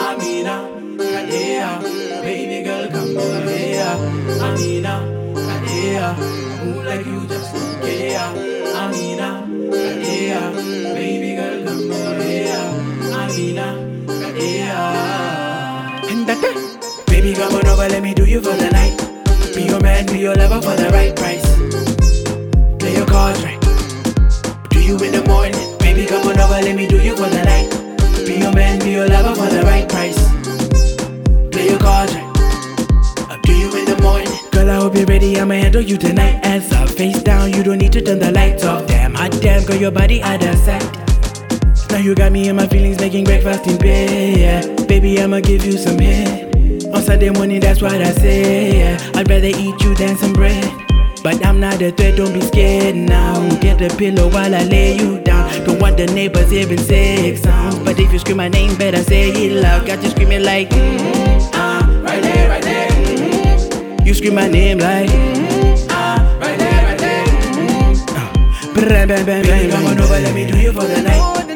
Amina, Kadea, baby girl, come over here. Amina, Kadea, who like you just don't care. Amina, Kadea, baby girl, come over here. Amina, Kadea. And that day, baby, come on over, let me do you for the night. Be your man, be your lover for the right price. Play your cards right. Do you in the morning, baby, come on over, let me do you for the night. Be your man, be your lover for the right price. Play your cards right. Up to you in the morning. Girl, I hope you're ready, I'ma handle you tonight. As I face down, you don't need to turn the lights off. Damn, hot damn, girl, your body out of sight. Now you got me in my feelings, making breakfast in bed, yeah. Baby, I'ma give you some head. On Saturday morning, that's what I say, yeah. I'd rather eat you than some bread. But I'm not a threat, don't be scared now. Get the pillow while I lay you down. Don't want the neighbors hearing sex sounds. But if you scream my name, better say it loud. Got you screaming like, right there, right there. You scream my name like, right there, right there. Baby, come on over, let me do you for the night.